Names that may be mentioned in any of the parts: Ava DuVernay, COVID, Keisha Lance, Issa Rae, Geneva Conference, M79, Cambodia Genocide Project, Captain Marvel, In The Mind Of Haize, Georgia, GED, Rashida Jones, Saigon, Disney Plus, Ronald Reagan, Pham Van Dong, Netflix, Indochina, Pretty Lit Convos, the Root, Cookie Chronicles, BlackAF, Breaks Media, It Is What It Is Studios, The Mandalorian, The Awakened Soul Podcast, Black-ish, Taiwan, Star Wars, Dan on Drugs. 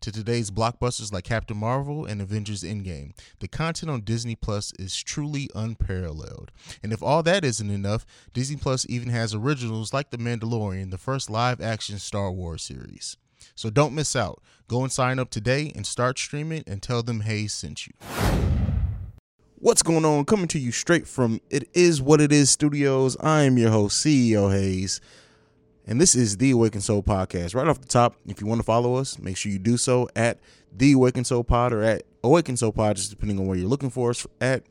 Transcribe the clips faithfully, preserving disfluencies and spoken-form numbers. to today's blockbusters like Captain Marvel and Avengers Endgame, the content on Disney Plus is truly unparalleled. And if all that isn't enough, Disney Plus even has originals like The Mandalorian, the first live-action Star Wars series. So don't miss out. Go and sign up today and start streaming, and tell them Haize sent you. What's going on? Coming to you straight from It Is What It Is Studios. I am your host, C E O Haize. And this is The Awakened Soul Podcast. Right off the top, if you want to follow us, make sure you do so at The Awakened Soul Pod or at Awakened Soul Pod, just depending on where you're looking for us at.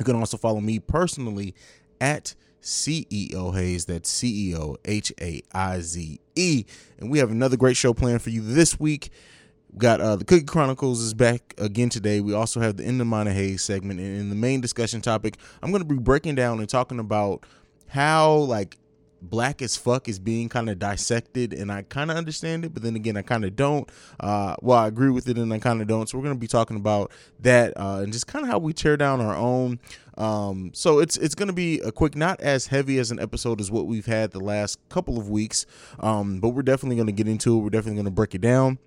You can also follow me personally at C E O Haize. That's C E O H A I Z E. And we have another great show planned for you this week. We got uh, the Cookie Chronicles is back again today. We also have the In The Mind Of Haize segment. And in the main discussion topic, I'm going to be breaking down and talking about how, like, Black as fuck is being kind of dissected, and I kind of understand it, but then again I kind of don't. Uh well, I agree with it and I kind of don't. So we're going to be talking about that uh and just kind of how we tear down our own. Um so it's it's going to be a quick, not as heavy as an episode as what we've had the last couple of weeks, um but we're definitely going to get into it. We're definitely going to break it down.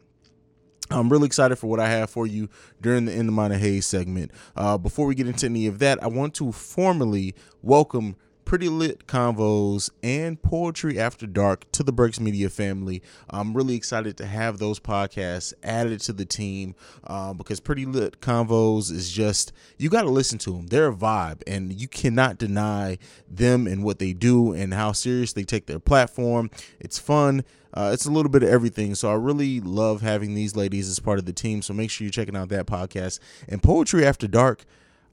I'm really excited for what I have for you during the In The Mind Of Haize segment. Uh before we get into any of that, I want to formally welcome Pretty Lit Convos and Poetry After Dark to the Breaks Media family. I'm really excited to have those podcasts added to the team, uh, because Pretty Lit Convos is just, you got to listen to them. They're a vibe, and you cannot deny them and what they do and how serious they take their platform. It's fun. Uh, it's a little bit of everything. So I really love having these ladies as part of the team. So make sure you're checking out that podcast. And Poetry After Dark,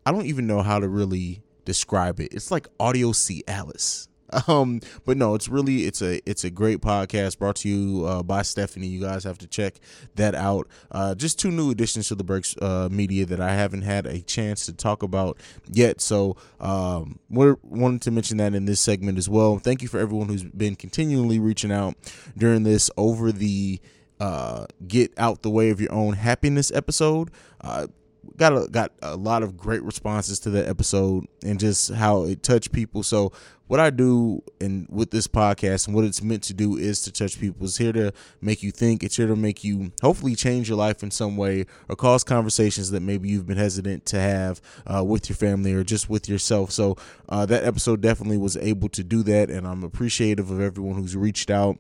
I don't even know how to really describe it. It's like audio C Alice. Um, but no, it's really, it's a, it's a great podcast brought to you uh, by Stephanie. You guys have to check that out. Uh, just two new additions to the Berks uh, Media that I haven't had a chance to talk about yet. So, um, we're wanted to mention that in this segment as well. Thank you for everyone who's been continually reaching out during this over the, uh, Get Out the Way of Your Own Happiness episode. Uh, Got a, got a lot of great responses to that episode and just how it touched people. So what I do and with this podcast and what it's meant to do is to touch people. It's here to make you think. It's here to make you hopefully change your life in some way or cause conversations that maybe you've been hesitant to have uh, with your family or just with yourself. So uh, that episode definitely was able to do that, and I'm appreciative of everyone who's reached out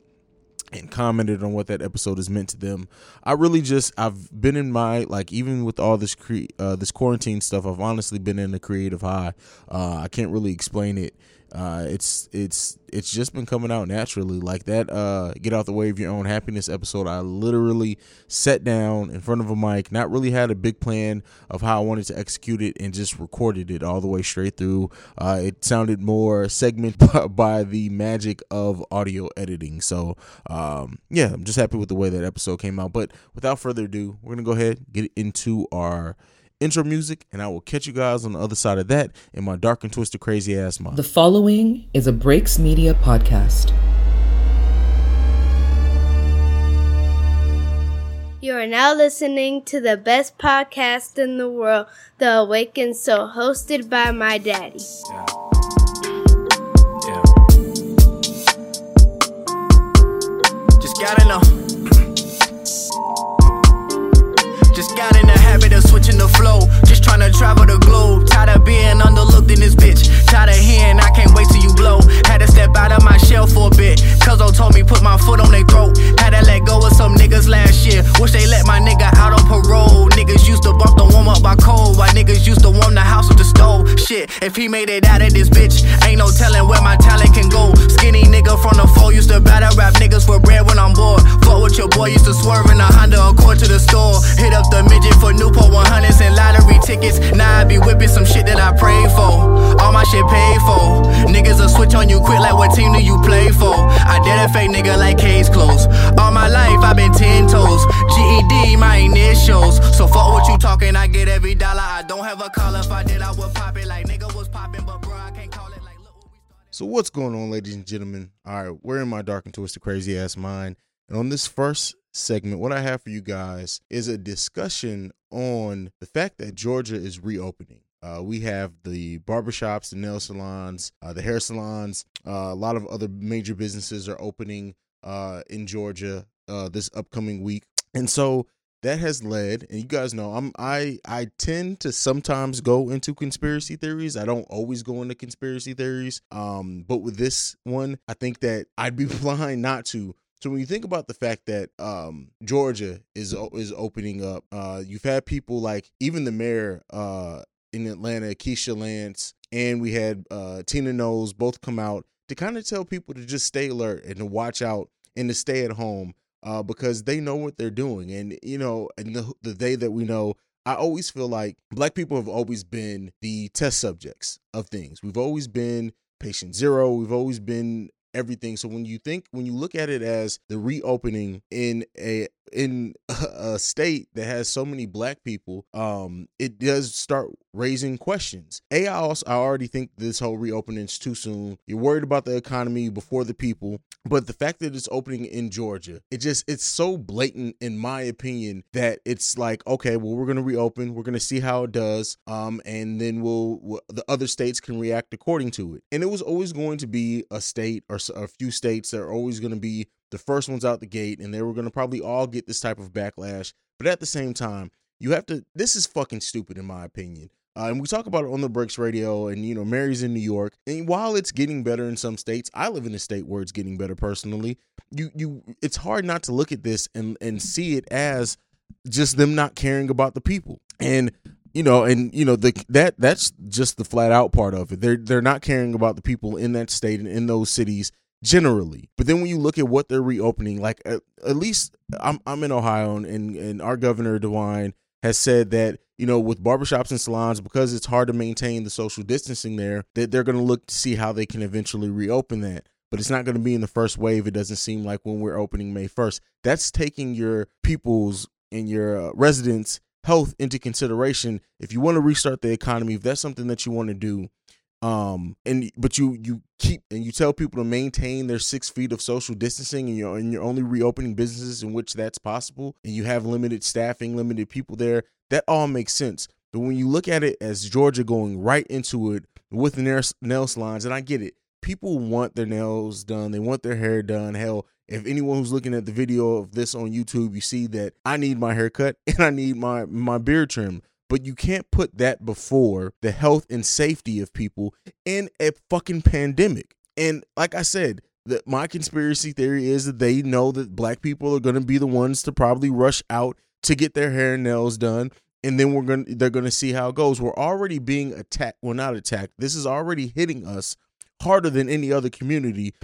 and commented on what that episode has meant to them. I really just, I've been in my, like, even with all this cre- uh, this quarantine stuff, I've honestly been in a creative high. Uh, I can't really explain it. Uh, it's it's it's just been coming out naturally like that. Uh, Get Out the Way of Your Own Happiness episode, I literally sat down in front of a mic, not really had a big plan of how I wanted to execute it, and just recorded it all the way straight through. Uh, it sounded more segment by the magic of audio editing. So um, yeah, I'm just happy with the way that episode came out. But without further ado, we're gonna go ahead and get into our intro music, and I will catch you guys on the other side of that in my dark and twisted crazy ass mind. The following is a Breaks Media podcast. You are now listening to the best podcast in the world, The Awakened Soul, hosted by my daddy. Yeah. Yeah. Just gotta know. Just got in the habit of switching the flow. Just trying to travel the globe. Tired of being underlooked in this bitch. Tired of hearing I can't wait till you blow. Had to step out of my shell for a bit. Cuzzo told me put my foot on their throat. Had to let go of some niggas last year. Wish they let my nigga out on parole. Niggas used to bump the warm up by cold. Why niggas used to warm the house with the stove. Shit, If he made it out of this bitch, ain't no telling where my talent can go. Skinny nigga from the four, used to battle rap niggas for bread when I'm bored. Fuck with your boy, used to swerve in a Honda Accord to the store. Hit up the midget for Newport one hundreds and lottery tickets. Now I be whipping some shit that I prayed for. All my shit paid for. Niggas will switch on you quick like what team do you play for? I did a fake nigga like Haize clothes. All my life I been ten toes. G E D my initials. So fuck what you talking, I get every dollar. I don't have a call, if I did I would pop it like nigga was popping, but bro I can't call it like look what we started. So what's going on, ladies and gentlemen? All right, we're in my dark and twisted crazy ass mind, and on this first segment, what I have for you guys is a discussion on the fact that Georgia is reopening. Uh, we have the barbershops, the nail salons, uh, the hair salons. Uh, a lot of other major businesses are opening uh, in Georgia uh, this upcoming week. And so that has led, and you guys know, I'm, I I tend to sometimes go into conspiracy theories. I don't always go into conspiracy theories. Um, but with this one, I think that I'd be blind not to. So when you think about the fact that um, Georgia is is opening up, uh, you've had people like even the mayor, uh, in Atlanta, Keisha Lance, and we had uh, Tina Knowles both come out to kind of tell people to just stay alert and to watch out and to stay at home uh, because they know what they're doing. And, you know, and the, the they that we know, I always feel like black people have always been the test subjects of things. We've always been patient zero. We've always been everything. So when you think, when you look at it as the reopening in a in a state that has so many black people, um, it does start raising questions. A, I also I already think this whole reopening is too soon. You're worried about the economy before the people, but the fact that it's opening in Georgia, it just it's so blatant in my opinion that it's like, okay, well we're gonna reopen, we're gonna see how it does, um, and then we'll, we'll the other states can react according to it. And it was always going to be a state or a few states that are always going to be the first ones out the gate, and they were going to probably all get this type of backlash. But at the same time, you have to, this is fucking stupid in my opinion. Uh, and we talk about it on the Breaks Radio, and, you know, Mary's in New York. And while it's getting better in some states, I live in a state where it's getting better personally. You, you, it's hard not to look at this and, and see it as just them not caring about the people. And, you know, and, you know, the, that, that's just the flat out part of it. They're, they're not caring about the people in that state and in those cities generally. But then when you look at what they're reopening, like at, at least I'm I'm in Ohio, and, and, and our governor, DeWine, has said that, you know, with barbershops and salons, because it's hard to maintain the social distancing there, that they're going to look to see how they can eventually reopen that. But it's not going to be in the first wave. It doesn't seem like when we're opening May first. That's taking your people's and your uh, residents' health into consideration. If you want to restart the economy, if that's something that you want to do, um and but you you keep and you tell people to maintain their six feet of social distancing, and you're and you're only reopening businesses in which that's possible, and you have limited staffing, limited people there, that all makes sense. But when you look at it as Georgia going right into it with the nail salons, and I get it, people want their nails done, they want their hair done. Hell, if anyone who's looking at the video of this on YouTube, you see that I need my haircut and I need my my beard trim. But you can't put that before the health and safety of people in a fucking pandemic. And like I said, the, my conspiracy theory is that they know that black people are going to be the ones to probably rush out to get their hair and nails done. And then we're going to they're going to see how it goes. We're already being attacked. Well, not attacked. This is already hitting us harder than any other community.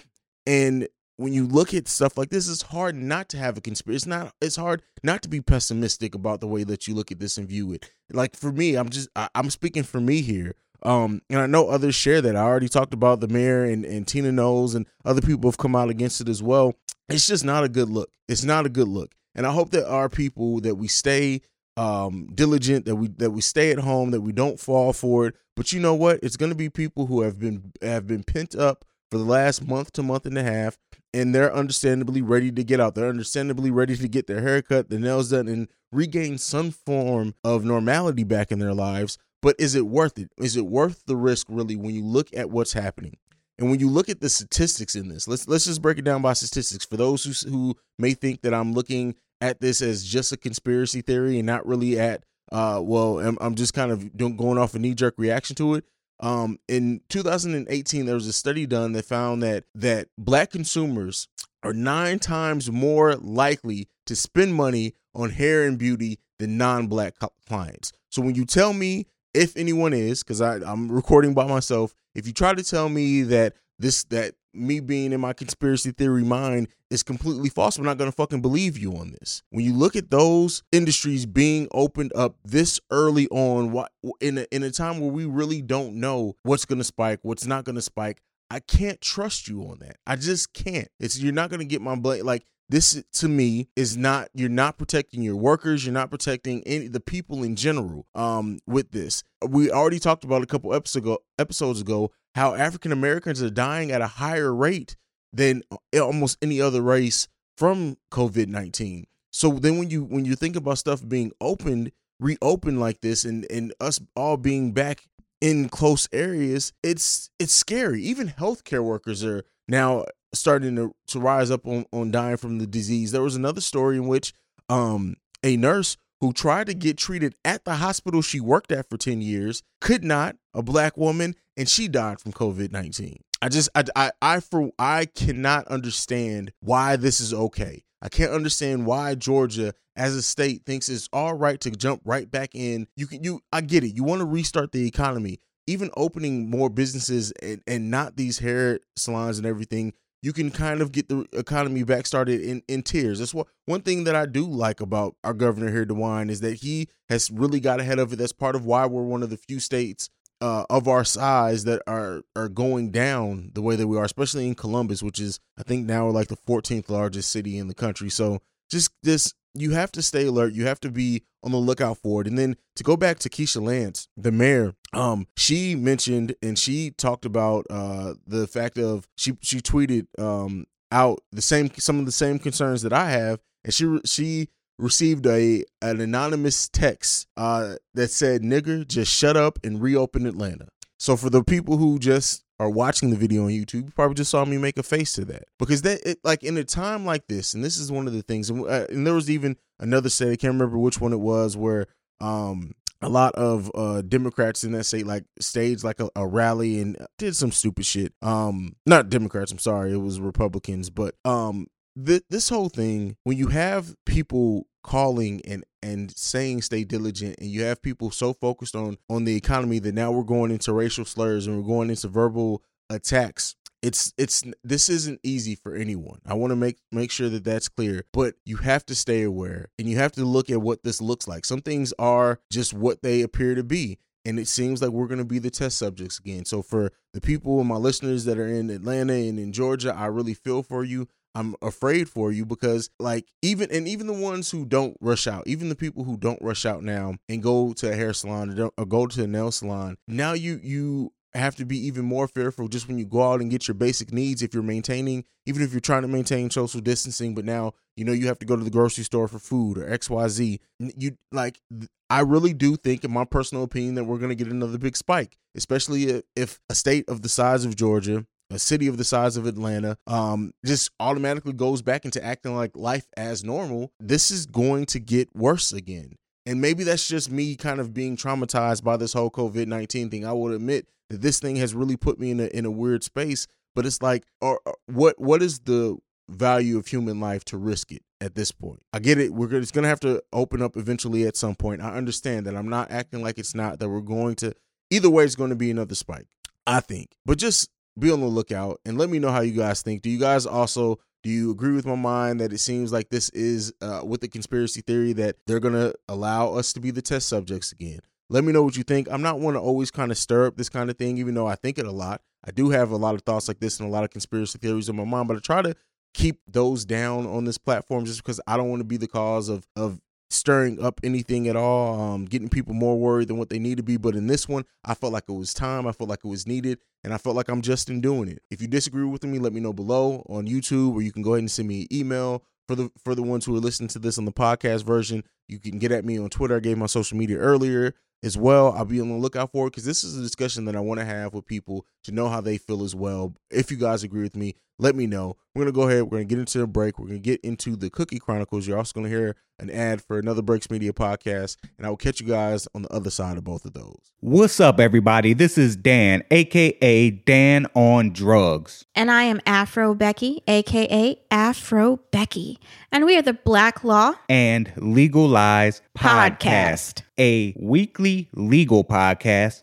And when you look at stuff like this, it's hard not to have a conspiracy. It's not. It's hard not to be pessimistic about the way that you look at this and view it. Like for me, I'm just I, I'm speaking for me here, um, and I know others share that. I already talked about the mayor and, and Tina Knowles, and other people have come out against it as well. It's just not a good look. It's not a good look, and I hope that our people that we stay um, diligent, that we that we stay at home, that we don't fall for it. But you know what? It's going to be people who have been have been pent up for the last month to month and a half. And they're understandably ready to get out. They're understandably ready to get their haircut, their nails done, and regain some form of normality back in their lives. But is it worth it? Is it worth the risk, really, when you look at what's happening? And when you look at the statistics in this, let's let's just break it down by statistics. For those who who may think that I'm looking at this as just a conspiracy theory and not really at, uh, well, I'm, I'm just kind of doing, going off a knee-jerk reaction to it. Um, in two thousand eighteen, there was a study done that found that that black consumers are nine times more likely to spend money on hair and beauty than non-black clients. So when you tell me if anyone is, because I'm recording by myself, if you try to tell me that this, that me being in my conspiracy theory mind is completely false, we're not going to fucking believe you on this. When you look at those industries being opened up this early on, in a, in a time where we really don't know what's going to spike, what's not going to spike, I can't trust you on that. I just can't. It's, you're not going to get my blame. Like, this to me is not, you're not protecting your workers. You're not protecting any, the people in general um, with this. We already talked about a couple episodes ago, episodes ago how African-Americans are dying at a higher rate than almost any other race from COVID nineteen. So then when you when you think about stuff being opened, reopened like this, and, and us all being back in close areas, it's it's scary. Even healthcare workers are now starting to, to rise up on, on dying from the disease. There was another story in which um, a nurse who tried to get treated at the hospital she worked at for ten years, could not, a black woman, and she died from COVID nineteen. I just, I, I, I, for, I cannot understand why this is okay. I can't understand why Georgia as a state thinks it's all right to jump right back in. You can, you, I get it. You want to restart the economy, even opening more businesses and, and not these hair salons and everything. You can kind of get the economy back started in, in tiers. That's what, one thing that I do like about our governor here, DeWine, is that he has really got ahead of it. That's part of why we're one of the few states uh, of our size that are, are going down the way that we are, especially in Columbus, which is, I think now we're like the fourteenth largest city in the country. So just this, you have to stay alert. You have to be on the lookout for it. And then to go back to Keisha Lance, the mayor, um, she mentioned and she talked about uh, the fact of she she tweeted um, out the same some of the same concerns that I have, and she she received a an anonymous text uh, that said, "Nigger, just shut up and reopen Atlanta." So for the people who just are watching the video on YouTube, you probably just saw me make a face to that, because that it, like in a time like this, and this is one of the things, and, uh, and there was even another state, I can't remember which one it was, where um, a lot of uh, Democrats in that state like staged like a, a rally and did some stupid shit. Um, not Democrats, I'm sorry, it was Republicans. But um, th- this whole thing, when you have people calling and and saying stay diligent, and you have people so focused on on the economy that now we're going into racial slurs and we're going into verbal attacks, it's it's this isn't easy for anyone. I want to make make sure that that's clear, but you have to stay aware and you have to look at what this looks like. Some things are just what they appear to be, and it seems like we're going to be the test subjects again. So for the people and my listeners that are in Atlanta and in Georgia, I really feel for you. I'm afraid for you, because like even and even the ones who don't rush out, even the people who don't rush out now and go to a hair salon or, or go to a nail salon. Now you you have to be even more fearful just when you go out and get your basic needs. If you're maintaining, even if you're trying to maintain social distancing, but now, you know, you have to go to the grocery store for food or X Y Z. You like I really do think, in my personal opinion, that we're going to get another big spike, especially if a state of the size of Georgia, a city of the size of Atlanta, um, just automatically goes back into acting like life as normal. This is going to get worse again. And maybe that's just me kind of being traumatized by this whole COVID nineteen thing. I will admit that this thing has really put me in a, in a weird space, but it's like, or, or what, what is the value of human life to risk it at this point? I get it. We're going to have to open up eventually at some point. I understand that. I'm not acting like it's not, that we're going to, either way, it's going to be another spike, I think, but just be on the lookout and let me know how you guys think. Do you guys also, do you agree with my mind that it seems like this is uh, with the conspiracy theory that they're going to allow us to be the test subjects again? Let me know what you think. I'm not one to always kind of stir up this kind of thing, even though I think it a lot. I do have a lot of thoughts like this and a lot of conspiracy theories in my mind, but I try to keep those down on this platform just because I don't want to be the cause of, of stirring up anything at all, um, getting people more worried than what they need to be. But in this one, I felt like it was time. I felt like it was needed. And I felt like I'm just in doing it. If you disagree with me, let me know below on YouTube, or you can go ahead and send me an email. For the for the ones who are listening to this on the podcast version, you can get at me on Twitter. I gave my social media earlier as well. I'll be on the lookout for it, because this is a discussion that I want to have with people to know how they feel as well. If you guys agree with me, let me know. We're going to go ahead. We're going to get into the break. We're going to get into the Cookie Chronicles. You're also going to hear an ad for another Breaks Media podcast, and I will catch you guys on the other side of both of those. What's up, everybody? This is Dan, a k a. Dan on Drugs. And I am Afro Becky, a k a. Afro Becky. And we are the Black Law and Legal Lies Podcast, podcast. A weekly legal podcast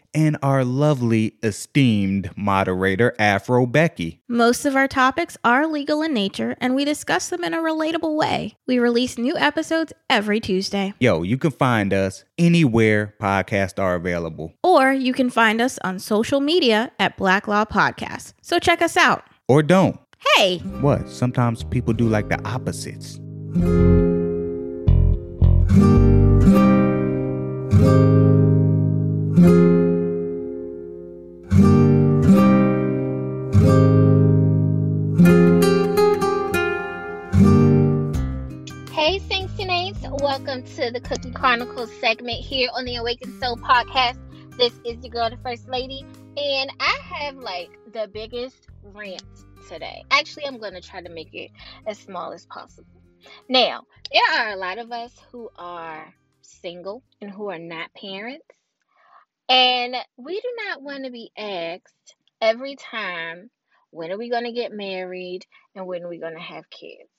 and our lovely, esteemed moderator, Afro Becky. Most of our topics are legal in nature, and we discuss them in a relatable way. We release new episodes every Tuesday. Yo, you can find us anywhere podcasts are available. Or you can find us on social media at Black Law Podcast. So check us out. Or don't. Hey! What? Sometimes people do like the opposites. Welcome to the Cookie Chronicles segment here on the Awakened Soul Podcast. This is your girl, the First Ladi, and I have like the biggest rant today. Actually, I'm going to try to make it as small as possible. Now, there are a lot of us who are single and who are not parents, and we do not want to be asked every time, when are we going to get married and when are we going to have kids,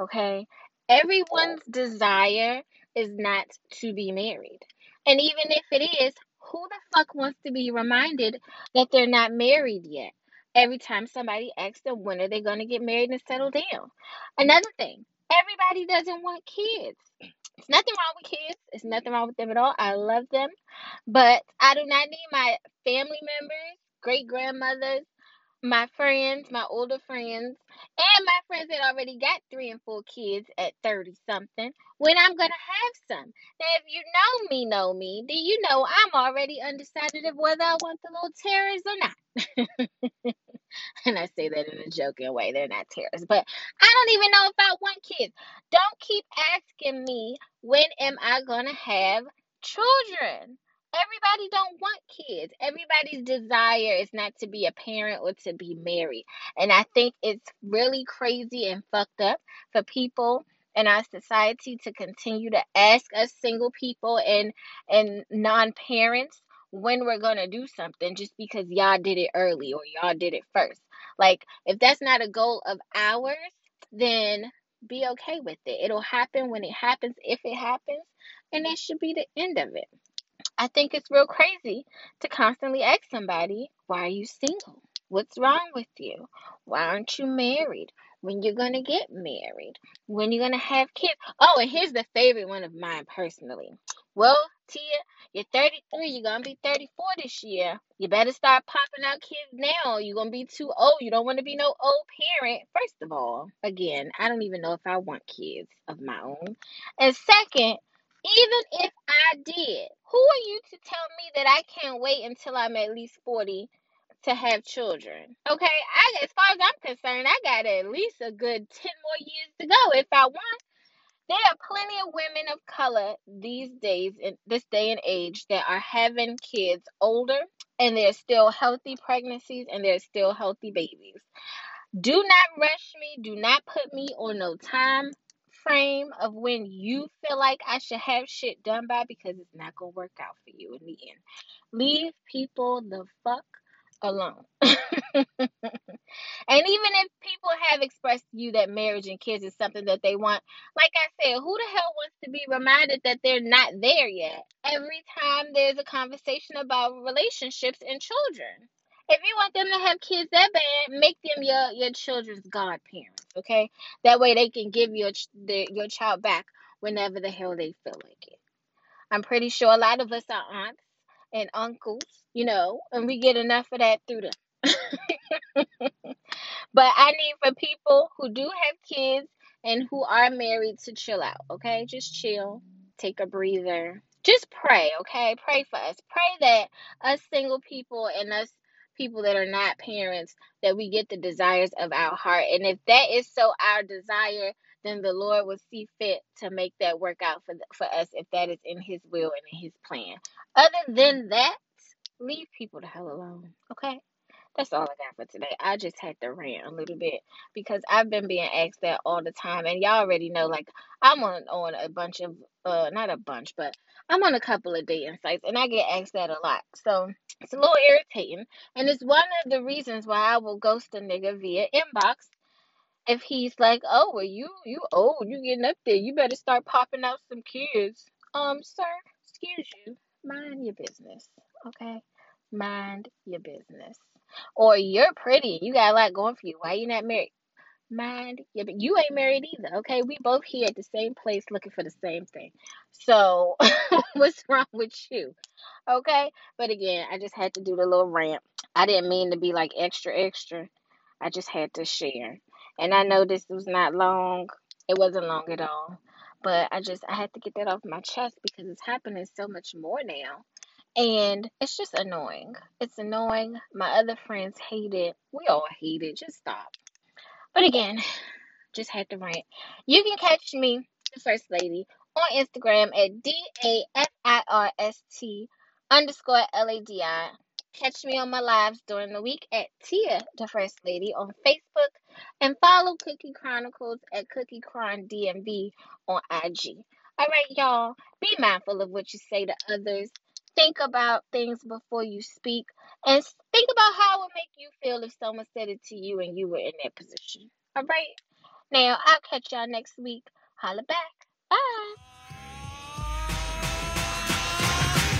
okay? Everyone's desire is not to be married. And even if it is, who the fuck wants to be reminded that they're not married yet? Every time somebody asks them, when are they going to get married and settle down? Another thing, everybody doesn't want kids. It's nothing wrong with kids. It's nothing wrong with them at all. I love them. But I do not need my family members, great-grandmothers, my friends, my older friends, and my friends that already got three and four kids at thirty something, when I'm going to have some. Now, if you know me, know me, then you know I'm already undecided of whether I want the little terrors or not. And I say that in a joking way. They're not terrors. But I don't even know if I want kids. Don't keep asking me, when am I going to have children? Everybody don't want kids. Everybody's desire is not to be a parent or to be married. And I think it's really crazy and fucked up for people in our society to continue to ask us single people and, and non-parents when we're going to do something just because y'all did it early or y'all did it first. Like, if that's not a goal of ours, then be okay with it. It'll happen when it happens, if it happens, and that should be the end of it. I think it's real crazy to constantly ask somebody, why are you single? What's wrong with you? Why aren't you married? When you're going to get married? When you're going to have kids? Oh, and here's the favorite one of mine personally. Well, Tia, you're thirty-three. You're going to be thirty-four this year. You better start popping out kids now. You're going to be too old. You don't want to be no old parent. First of all, again, I don't even know if I want kids of my own. And second, even if I did, who are you to tell me that I can't wait until I'm at least forty to have children? Okay, I, as far as I'm concerned, I got at least a good ten more years to go if I want. There are plenty of women of color these days, in this day and age, that are having kids older, and there's still healthy pregnancies, and there's still healthy babies. Do not rush me. Do not put me on no time frame of when you feel like I should have shit done by, because it's not gonna work out for you in the end. Leave people the fuck alone. And even if people have expressed to you that marriage and kids is something that they want, like I said, who the hell wants to be reminded that they're not there yet every time there's a conversation about relationships and children? If you want them to have kids that bad, make them your, your children's godparents, okay? That way they can give your the, your child back whenever the hell they feel like it. I'm pretty sure a lot of us are aunts and uncles, you know, and we get enough of that through them. But I need for people who do have kids and who are married to chill out, okay? Just chill, take a breather, just pray, okay? Pray for us. Pray that us single people and us people that are not parents, that we get the desires of our heart. And if that is so our desire, then the Lord will see fit to make that work out for, for us if that is in his will and in his plan. Other than that, leave people the hell alone, okay? That's all I got for today. I just had to rant a little bit because I've been being asked that all the time. And y'all already know, like, I'm on, on a bunch of, uh, not a bunch, but I'm on a couple of dating sites. And I get asked that a lot. So it's a little irritating. And it's one of the reasons why I will ghost a nigga via inbox. If he's like, oh, well, you, you old, you getting up there. You better start popping out some kids. Um, sir, excuse you. Mind your business, okay? Mind your business. Or you're pretty. You got a lot going for you. Why you not married? Mind. Yeah, but you ain't married either, okay? We both here at the same place looking for the same thing. So what's wrong with you? Okay? But again, I just had to do the little rant. I didn't mean to be like extra, extra. I just had to share. And I know this was not long. It wasn't long at all. But I just, I had to get that off my chest because it's happening so much more now. And it's just annoying. It's annoying. My other friends hate it. We all hate it. Just stop. But again, just had to rant. You can catch me, the First Ladi, on Instagram at D-A-F-I-R-S-T underscore L-A-D-I. Catch me on my lives during the week at Tia, the First Ladi, on Facebook. And follow Cookie Chronicles at Cookie Chron D M V on I G. All right, y'all. Be mindful of what you say to others. Think about things before you speak, and think about how it would make you feel if someone said it to you and you were in that position. All right? Now, I'll catch y'all next week. Holla back. Bye.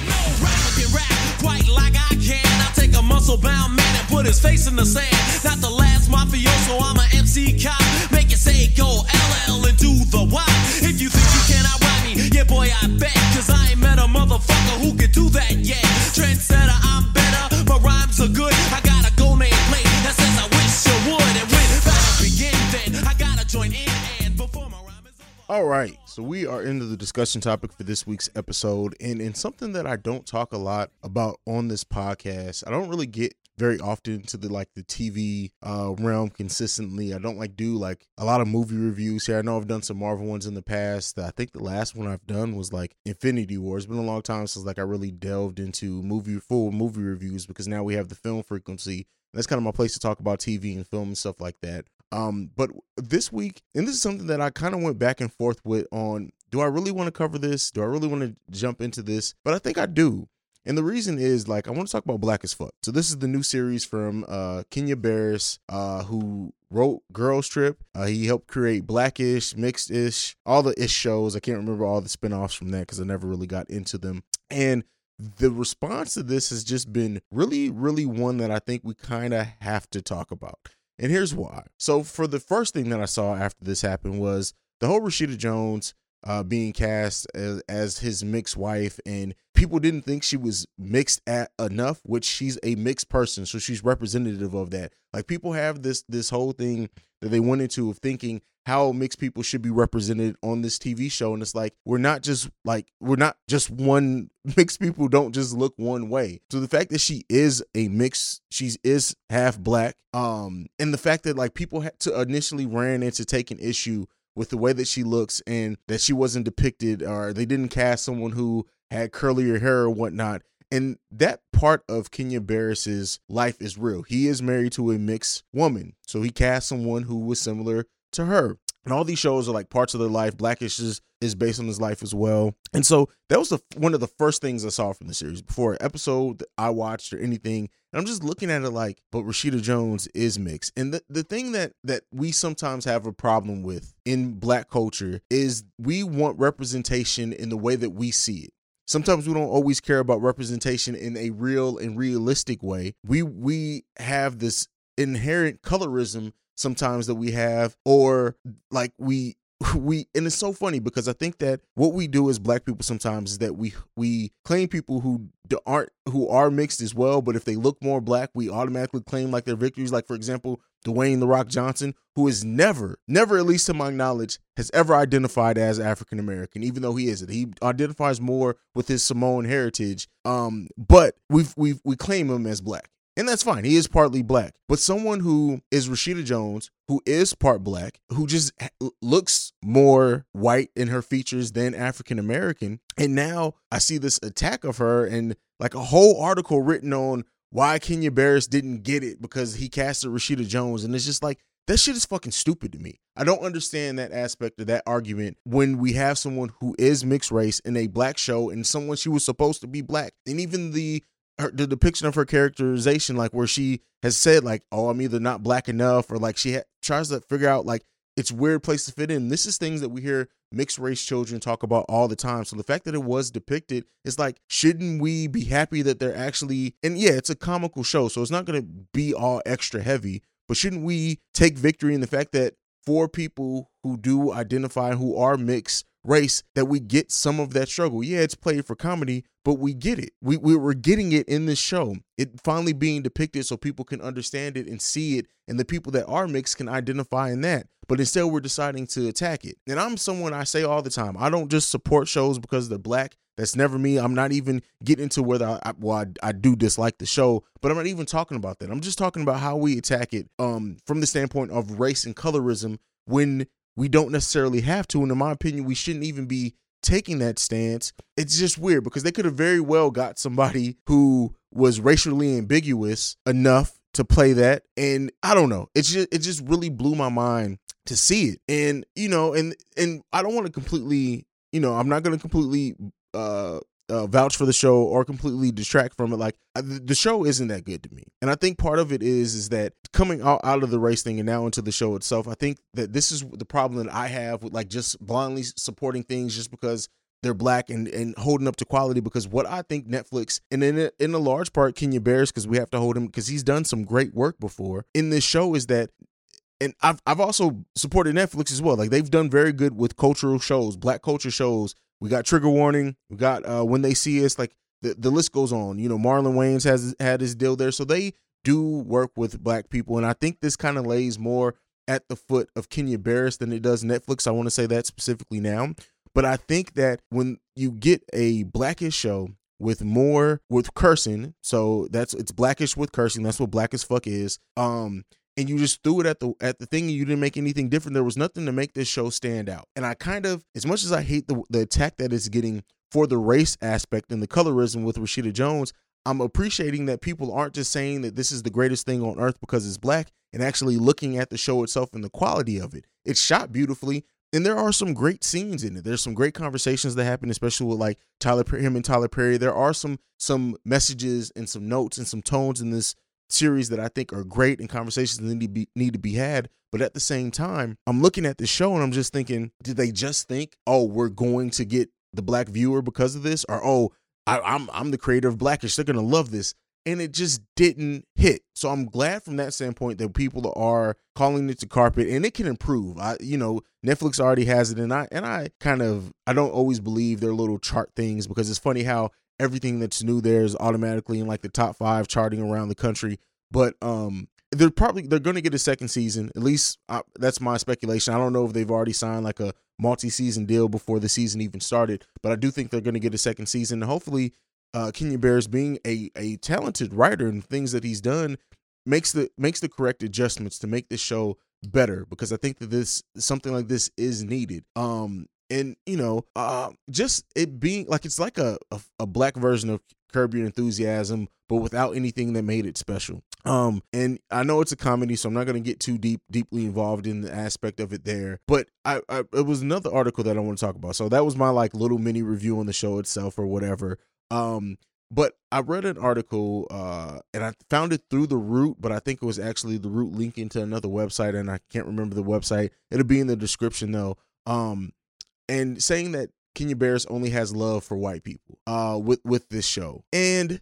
No rapper can rap quite like I can. I take a muscle-bound man and put his face in the sand. Not the last mafioso, I'm an M C cop. Make it say go L L and do the wop. If you think you can, I rock me. Yeah, boy, I bet. Cause I ain't met a motherfucker who can do that yet. Trendsetter, I'm better. My rhymes are good. I got a go name plate that says I wish you would. And when battle begin, then I gotta join in. And before my rhyme is over. All right, so we are into the discussion topic for this week's episode. And in something that I don't talk a lot about on this podcast, I don't really get very often to the like the T V uh, realm consistently. I don't like do like a lot of movie reviews here. I know I've done some Marvel ones in the past. I think the last one I've done was like Infinity War. It's been a long time since like I really delved into movie full movie reviews because now we have the Film Frequency. That's kind of my place to talk about T V and film and stuff like that. Um, but this week, and this is something that I kind of went back and forth with on, do I really want to cover this? Do I really want to jump into this? But I think I do. And the reason is, like, I want to talk about Black as Fuck. So this is the new series from uh, Kenya Barris, uh, who wrote Girls Trip. Uh, he helped create Black-ish, Mixed-ish, all the ish shows. I can't remember all the spinoffs from that because I never really got into them. And the response to this has just been really, really one that I think we kind of have to talk about. And here's why. So for the first thing that I saw after this happened was the whole Rashida Jones Uh, being cast as, as his mixed wife, and people didn't think she was mixed at enough, which she's a mixed person, so she's representative of that. Like, people have this this whole thing that they went into of thinking how mixed people should be represented on this T V show, and it's like we're not just like we're not just one. Mixed people don't just look one way. So the fact that she is a mix, she is half Black, um, and the fact that like people had to initially ran into taking issue with the way that she looks and that she wasn't depicted, or they didn't cast someone who had curlier hair or whatnot. And that part of Kenya Barris's life is real. He is married to a mixed woman, so he cast someone who was similar to her. And all these shows are like parts of their life. Black-ish is, is based on his life as well. And so that was the, one of the first things I saw from the series before an episode that I watched or anything. And I'm just looking at it like, but Rashida Jones is mixed. And the, the thing that that we sometimes have a problem with in Black culture is we want representation in the way that we see it. Sometimes we don't always care about representation in a real and realistic way. We we have this inherent colorism sometimes that we have, or like we we and it's so funny because I think that what we do as Black people sometimes is that we we claim people who aren't who are mixed as well, but if they look more Black, we automatically claim like their victories. Like, for example, DeWine "The Rock" Johnson, who is never never at least to my knowledge has ever identified as African American, even though he isn't. He identifies more with his Samoan heritage, um but we we we claim him as Black. And that's fine. He is partly black. But someone who is Rashida Jones, who is part black, who just looks more white in her features than African American. And now I see this attack of her and like a whole article written on why Kenya Barris didn't get it because he casted Rashida Jones. And it's just like, that shit is fucking stupid to me. I don't understand that aspect of that argument when we have someone who is mixed race in a black show and someone she was supposed to be black. And even the Her, the depiction of her characterization, like where she has said like, oh, I'm either not black enough, or like she ha- tries to figure out like it's a weird place to fit in. This is things that we hear mixed race children talk about all the time. So the fact that it was depicted is like, shouldn't we be happy that they're actually, and yeah, it's a comical show, so it's not going to be all extra heavy, but shouldn't we take victory in the fact that for people who do identify, who are mixed race, that we get some of that struggle? Yeah, it's played for comedy, but we get it. We, we we're getting it in this show. It finally being depicted so people can understand it and see it, and the people that are mixed can identify in that. But instead, we're deciding to attack it. And I'm someone, I say all the time, I don't just support shows because they're black. That's never me. I'm not even getting into whether I, I well, I, I do dislike the show, but I'm not even talking about that. I'm just talking about how we attack it um, from the standpoint of race and colorism when we don't necessarily have to. And in my opinion, we shouldn't even be taking that stance. It's just weird because they could have very well got somebody who was racially ambiguous enough to play that. And I don't know. It's just, it just really blew my mind to see it. And, you know, and, and I don't want to completely, you know, I'm not going to completely uh, uh, vouch for the show or completely detract from it. Like I, the show isn't that good to me. And I think part of it is, is that coming out, out of the race thing and now into the show itself, I think that this is the problem that I have with like just blindly supporting things just because they're black and, and holding up to quality, because what I think Netflix and in a, in a large part, Kenya Barris, because we have to hold him because he's done some great work before in this show, is that, and I've, I've also supported Netflix as well. Like they've done very good with cultural shows, black culture shows. We got Trigger Warning. We got uh, When They See Us. Like the, the list goes on. You know, Marlon Wayans has had his deal there. So they do work with black people. And I think this kind of lays more at the foot of Kenya Barris than it does Netflix. I want to say that specifically now. But I think that when you get a Black-ish show with more with cursing, so that's it's Black-ish with cursing. That's what Black as Fuck is. Um, and you just threw it at the at the thing and you didn't make anything different. There was nothing to make this show stand out. And I kind of, as much as I hate the, the attack that it's getting for the race aspect and the colorism with Rashida Jones, I'm appreciating that people aren't just saying that this is the greatest thing on earth because it's black, and actually looking at the show itself and the quality of it. It's shot beautifully. And there are some great scenes in it. There's some great conversations that happen, especially with like Tyler, him and Tyler Perry. There are some some messages and some notes and some tones in this series that I think are great, and conversations that need to be need to be had. But at the same time, I'm looking at this show and I'm just thinking, did they just think, oh, we're going to get the black viewer because of this, or oh, I, I'm I'm the creator of Black-ish, they're gonna love this, and it just didn't hit. So I'm glad from that standpoint that people are calling it to carpet, and it can improve. I, you know, Netflix already has it, and I and I kind of I don't always believe their little chart things, because it's funny how everything that's new there is automatically in like the top five charting around the country. But um, they're probably they're going to get a second season. At least I, that's my speculation. I don't know if they've already signed like a multi-season deal before the season even started, but I do think they're going to get a second season. And hopefully, uh, Kenya Barris, being a a talented writer and things that he's done, makes the makes the correct adjustments to make this show better, because I think that this something like this is needed. Um. And, you know, uh, just it being like it's like a, a, a black version of Curb Your Enthusiasm, but without anything that made it special. Um, and I know it's a comedy, so I'm not going to get too deep, deeply involved in the aspect of it there. But I, I it was another article that I want to talk about. So that was my like little mini review on the show itself or whatever. Um, but I read an article uh, and I found it through The Root, but I think it was actually The Root linking to another website, and I can't remember the website. It'll be in the description, though. Um, And saying that Kenya Barris only has love for white people uh, with, with this show. And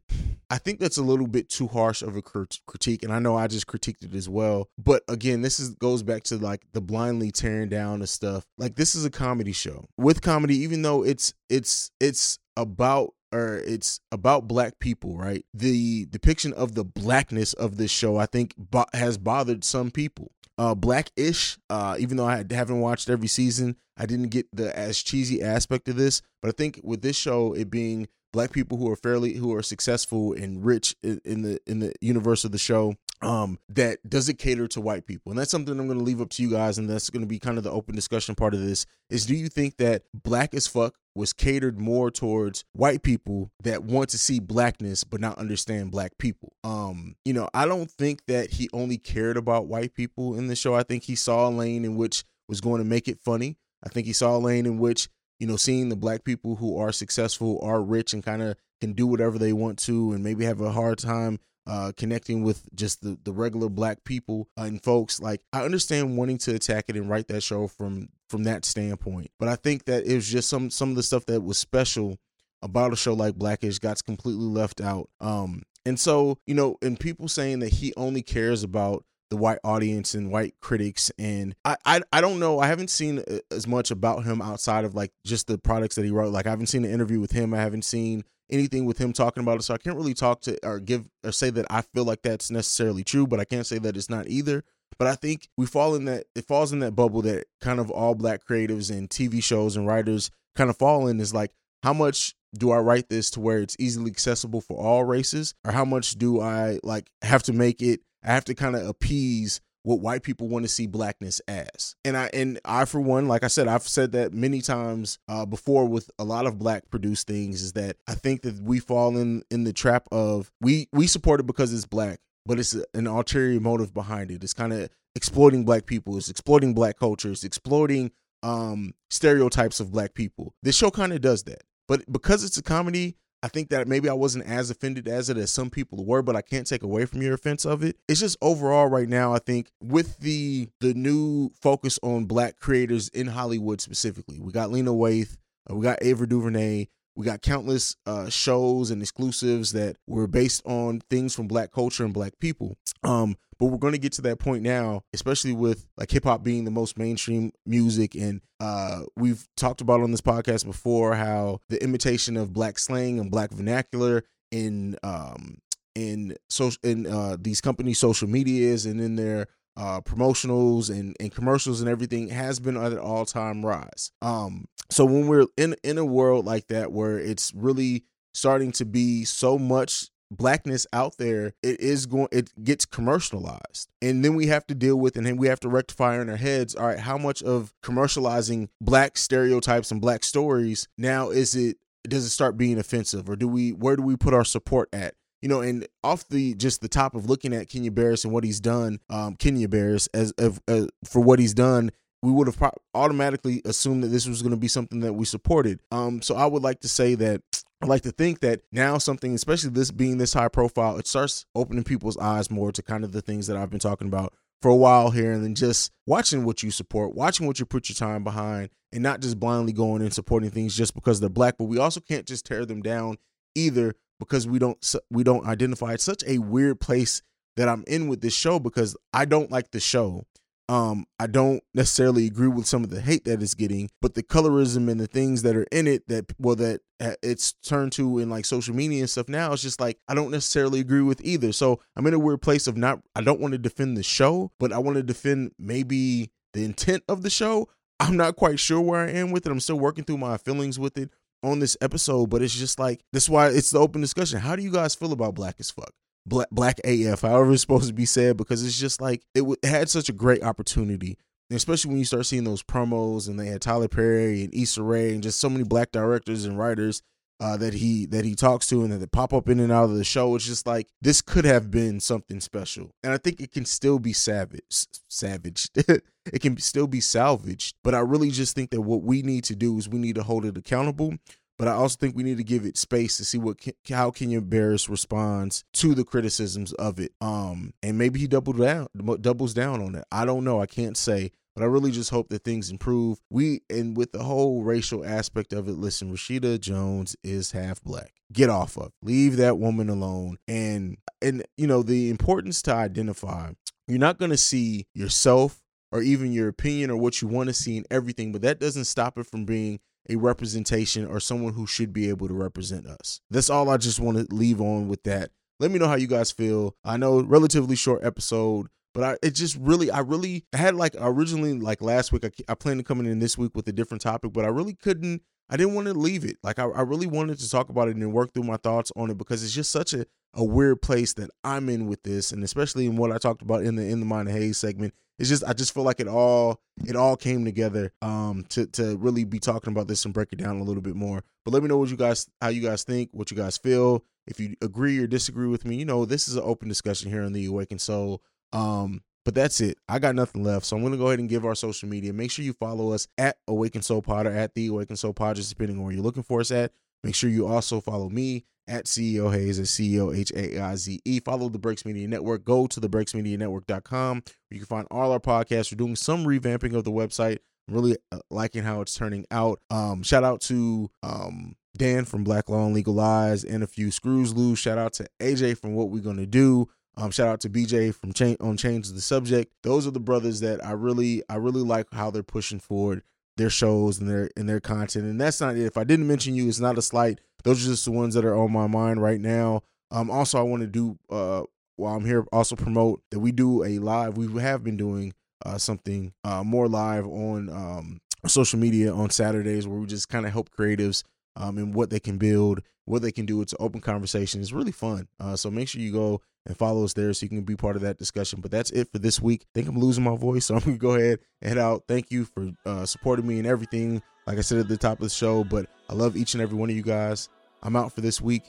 I think that's a little bit too harsh of a critique. And I know I just critiqued it as well. But again, this is goes back to like the blindly tearing down of stuff. Like this is a comedy show. With comedy, even though it's it's it's about or it's about black people, right? The depiction of the blackness of this show, I think, bo- has bothered some people. Uh, Black-ish, uh, even though I haven't watched every season, I didn't get the as cheesy aspect of this. But I think with this show, it being black people who are fairly, who are successful and rich in, in the in the universe of the show, um, that doesn't cater to white people. And that's something I'm going to leave up to you guys, and that's going to be kind of the open discussion part of this, is do you think that Black as Fuck was catered more towards white people that want to see blackness but not understand black people? Um, you know, I don't think that he only cared about white people in the show. I think he saw a lane in which was going to make it funny. I think he saw a lane in which, you know, seeing the black people who are successful, are rich, and kind of can do whatever they want to, and maybe have a hard time uh, connecting with just the, the regular black people and folks. Like, I understand wanting to attack it and write that show from from that standpoint, but I think that it was just some some of the stuff that was special about a show like Black-ish got completely left out. Um, and so, you know, and people saying that he only cares about the white audience and white critics, and I, I I don't know, I haven't seen as much about him outside of like just the products that he wrote. Like, I haven't seen an interview with him, I haven't seen anything with him talking about it, so I can't really talk to or give or say that I feel like that's necessarily true, but I can't say that it's not either. But I think we fall in that, it falls in that bubble that kind of all black creatives and T V shows and writers kind of fall in, is like, how much do I write this to where it's easily accessible for all races, or how much do I like have to make it, I have to kind of appease what white people want to see blackness as. And I, and I, for one, like I said, I've said that many times uh, before with a lot of black produced things, is that I think that we fall in, in the trap of we, we support it because it's black, but it's an ulterior motive behind it. It's kind of exploiting black people. It's exploiting black culture. It's exploiting um, stereotypes of black people. This show kind of does that, but because it's a comedy, I think that maybe I wasn't as offended as it as some people were, but I can't take away from your offense of it. It's just overall right now, I think with the the new focus on black creators in Hollywood specifically, we got Lena Waithe, we got Ava DuVernay, we got countless uh, shows and exclusives that were based on things from black culture and black people. Um, but we're going to get to that point now, especially with like hip hop being the most mainstream music. And uh, we've talked about on this podcast before how the imitation of black slang and black vernacular in um, in so in uh, these companies' social medias and in their uh, promotionals and, and commercials and everything has been at an all time rise. Um, so when we're in in a world like that where it's really starting to be so much blackness out there, it is going, it gets commercialized, and then we have to deal with, and then we have to rectify in our heads, all right, how much of commercializing black stereotypes and black stories now is it, does it start being offensive, or do we, where do we put our support at? You know, and off the just the top of looking at Kenya Barris and what he's done, um, Kenya Barris as, as, as for what he's done, we would have pro- automatically assumed that this was going to be something that we supported. Um, so I would like to say that, I like to think that now something, especially this being this high profile, it starts opening people's eyes more to kind of the things that I've been talking about for a while here, and then just watching what you support, watching what you put your time behind, and not just blindly going and supporting things just because they're black. But we also can't just tear them down either, because we don't we don't identify. It's such a weird place that I'm in with this show, because I don't like the show. Um, I don't necessarily agree with some of the hate that it's getting, but the colorism and the things that are in it that, well, that it's turned to in like social media and stuff now, it's just like, I don't necessarily agree with either. So I'm in a weird place of not, I don't want to defend the show, but I want to defend maybe the intent of the show. I'm not quite sure where I am with it. I'm still working through my feelings with it on this episode, but it's just like, that's why it's the open discussion. How do you guys feel about Black as Fuck? Black, black A F, however it's supposed to be said, because it's just like it, w- it had such a great opportunity, and especially when you start seeing those promos, and they had Tyler Perry and Issa Rae and just so many black directors and writers uh, that he that he talks to, and that they pop up in and out of the show. It's just like this could have been something special, and I think it can still be savage, savaged. It can still be salvaged, but I really just think that what we need to do is we need to hold it accountable. But I also think we need to give it space to see what how Kenya Barris responds to the criticisms of it. Um, and maybe he doubled down, doubles down on it. I don't know. I can't say. But I really just hope that things improve. We and with the whole racial aspect of it, listen, Rashida Jones is half black. Get off of. Leave that woman alone. And, and you know, the importance to identify. You're not going to see yourself or even your opinion or what you want to see in everything, but that doesn't stop it from being a representation or someone who should be able to represent us. That's all I just want to leave on with that. Let me know how you guys feel. I know, relatively short episode, But I, it just really, I really I had like originally like last week, I, I planned to come in this week with a different topic, but I really couldn't, I didn't want to leave it. Like I, I really wanted to talk about it and work through my thoughts on it, because it's just such a, a weird place that I'm in with this. And especially in what I talked about in the In The Mind of Haize segment, it's just, I just feel like it all, it all came together um, to, to really be talking about this and break it down a little bit more. But let me know what you guys, how you guys think, what you guys feel. If you agree or disagree with me, you know, this is an open discussion here on The Awakened Soul. Um, but that's it. I got nothing left. So I'm going to go ahead and give our social media. Make sure you follow us at Awakened Soul Pod or at The Awakened Soul Pod, just depending on where you're looking for us at. Make sure you also follow me at C E O Haize, at C E O H A I Z E. Follow the Breaks Media Network. Go to the breaks media network dot com, where you can find all our podcasts. We're doing some revamping of the website. I'm really liking how it's turning out. Um, shout out to um, Dan from Black Law and Legal Lies and A Few Screws Loose. Shout out to A J from What We're Gonna Do. Um, shout out to B J from Ch- on Change the Subject. Those are the brothers that I really, I really like how they're pushing forward their shows and their and their content. And that's not it. If I didn't mention you, it's not a slight. Those are just the ones that are on my mind right now. Um, also, I want to do uh, while I'm here, also promote that we do a live. We have been doing uh, something uh, more live on um, social media on Saturdays, where we just kind of help creatives um, and what they can build, what they can do. It's an open conversation. It's really fun. Uh, so make sure you go and follow us there so you can be part of that discussion. But that's it for this week. I think I'm losing my voice, so I'm going to go ahead and head out. Thank you for uh, supporting me and everything, like I said at the top of the show. But I love each and every one of you guys. I'm out for this week.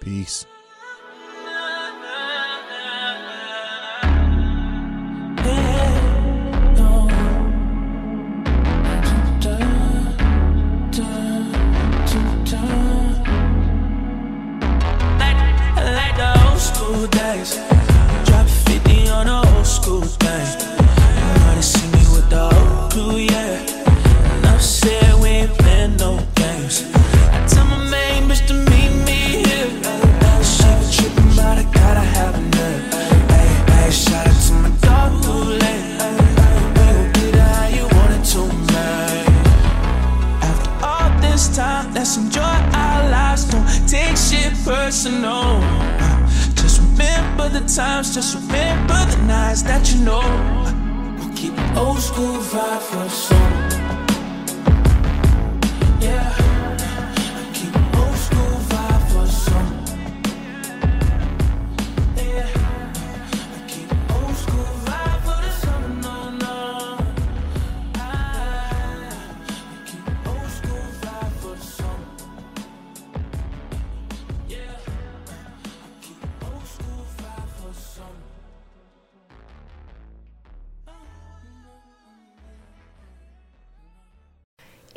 Peace. Days. Drop fifty on a old school thing. Nobody see me with the old crew, yeah. And I said we ain't playing no games. I tell my main bitch to meet me here. Now she be trippin', but I gotta have a nerve. Hey, hey, shout out to my dog who late. Hey, hey, we gon' get it how you want it to, man. After all this time, let's enjoy our lives. Don't take shit personal. Remember the times, just remember the nights that you know. We'll keep the old school vibe for soul. Yeah, I keep the old school vibe for soul. Yeah, I keep the old school vibe for the soul. No, no, I, I keep the old school vibe for soul. Yeah.